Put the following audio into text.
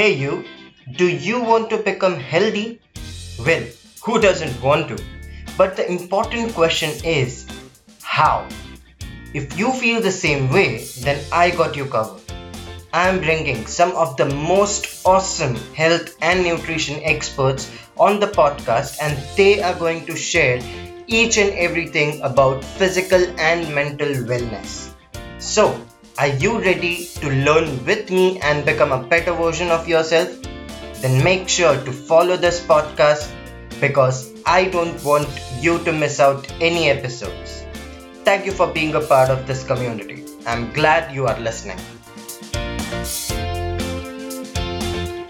Hey you, do you want to become healthy? Well, who doesn't want to? But the important question is, how? If you feel the same way, then I got you covered. I'm bringing some of the most awesome health and nutrition experts on the podcast, and they are going to share each and everything about physical and mental wellness. So, are you ready to learn with me and become a better version of yourself? Then make sure to follow this podcast because I don't want you to miss out any episodes. Thank you for being a part of this community. I'm glad you are listening.